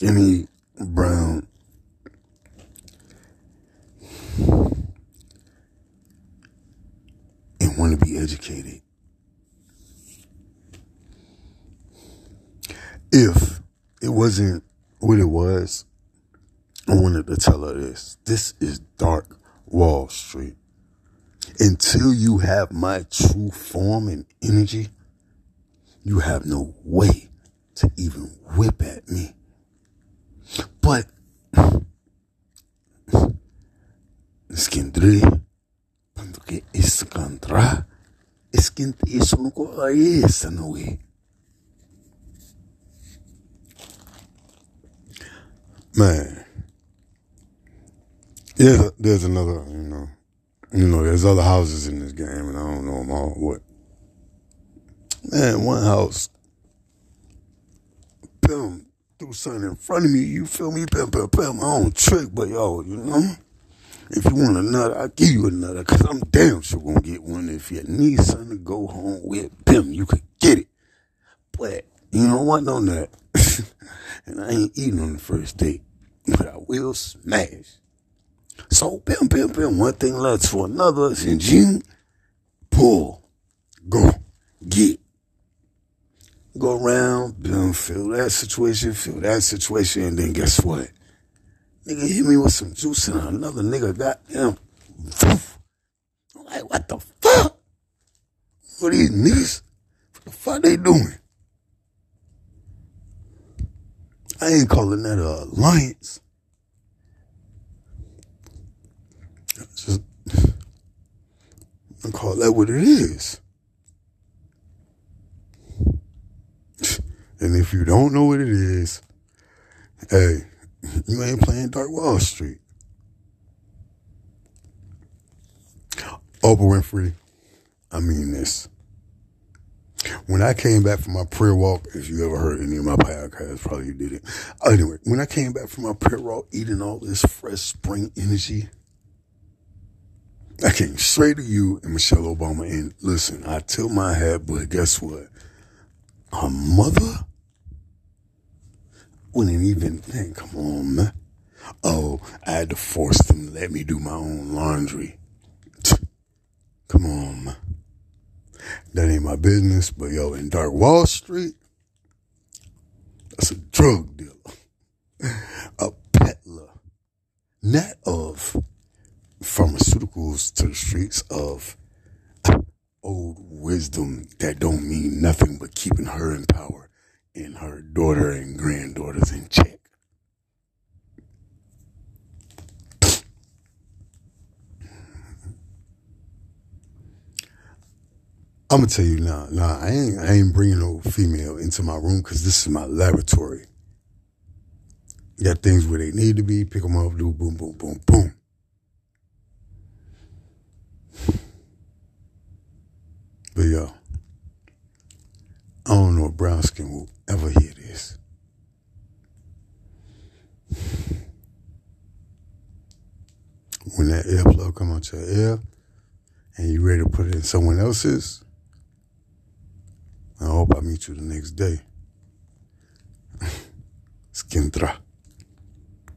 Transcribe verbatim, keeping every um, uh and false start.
Jenny Brown. And want to be educated. If it wasn't what it was, I wanted to tell her this. This is Dark Wall Street. Until you have my true form and energy, you have no way to even whip at me. But Skintra Pantuki is Skintra. Skintra is no go yes no way. Man, yeah, there's another, you know, you know, there's other houses in this game, and I don't know them all. What? Man, one house, boom, threw something in front of me. You feel me? Bam, bam, bam. I don't trick, but yo, you know, if you want another, I'll give you another, because I'm damn sure going to get one. If you need something to go home with, bam, you could get it. But you know what? On that. And I ain't eating on the first date, but I will smash. So, bam, bam, bam, one thing leads for another. It's in June. Pull. Go. Get. Go around. Bam, feel that situation, feel that situation, and then guess what? Nigga hit me with some juice and another nigga got him. I'm like, what the fuck? What these niggas? What the fuck they doing? I ain't calling that an alliance. I just I call that what it is. And if you don't know what it is, hey, you ain't playing Dark Wall Street. Oprah Winfrey, I mean this. When I came back from my prayer walk, if you ever heard any of my podcasts, probably you didn't. Anyway, when I came back from my prayer walk, eating all this fresh spring energy, I came straight to you and Michelle Obama. And listen, I tilt my hat, but guess what? Her mother wouldn't even think, come on, man. Oh, I had to force them to let me do my own laundry. Come on, man. That ain't my business, but yo, in Dark Wall Street, that's a drug dealer, a peddler, not of pharmaceuticals to the streets, of old wisdom that don't mean nothing but keeping her in power and her daughter and granddaughters in check. I'm gonna tell you now, nah, I ain't, I ain't bringing no female into my room because this is my laboratory. You got things where they need to be, pick them up, do boom, boom, boom, boom. But yo, I don't know if brown skin will ever hear this. When that earplug come out your ear and you ready to put it in someone else's, I hope I meet you the next day. Skintra.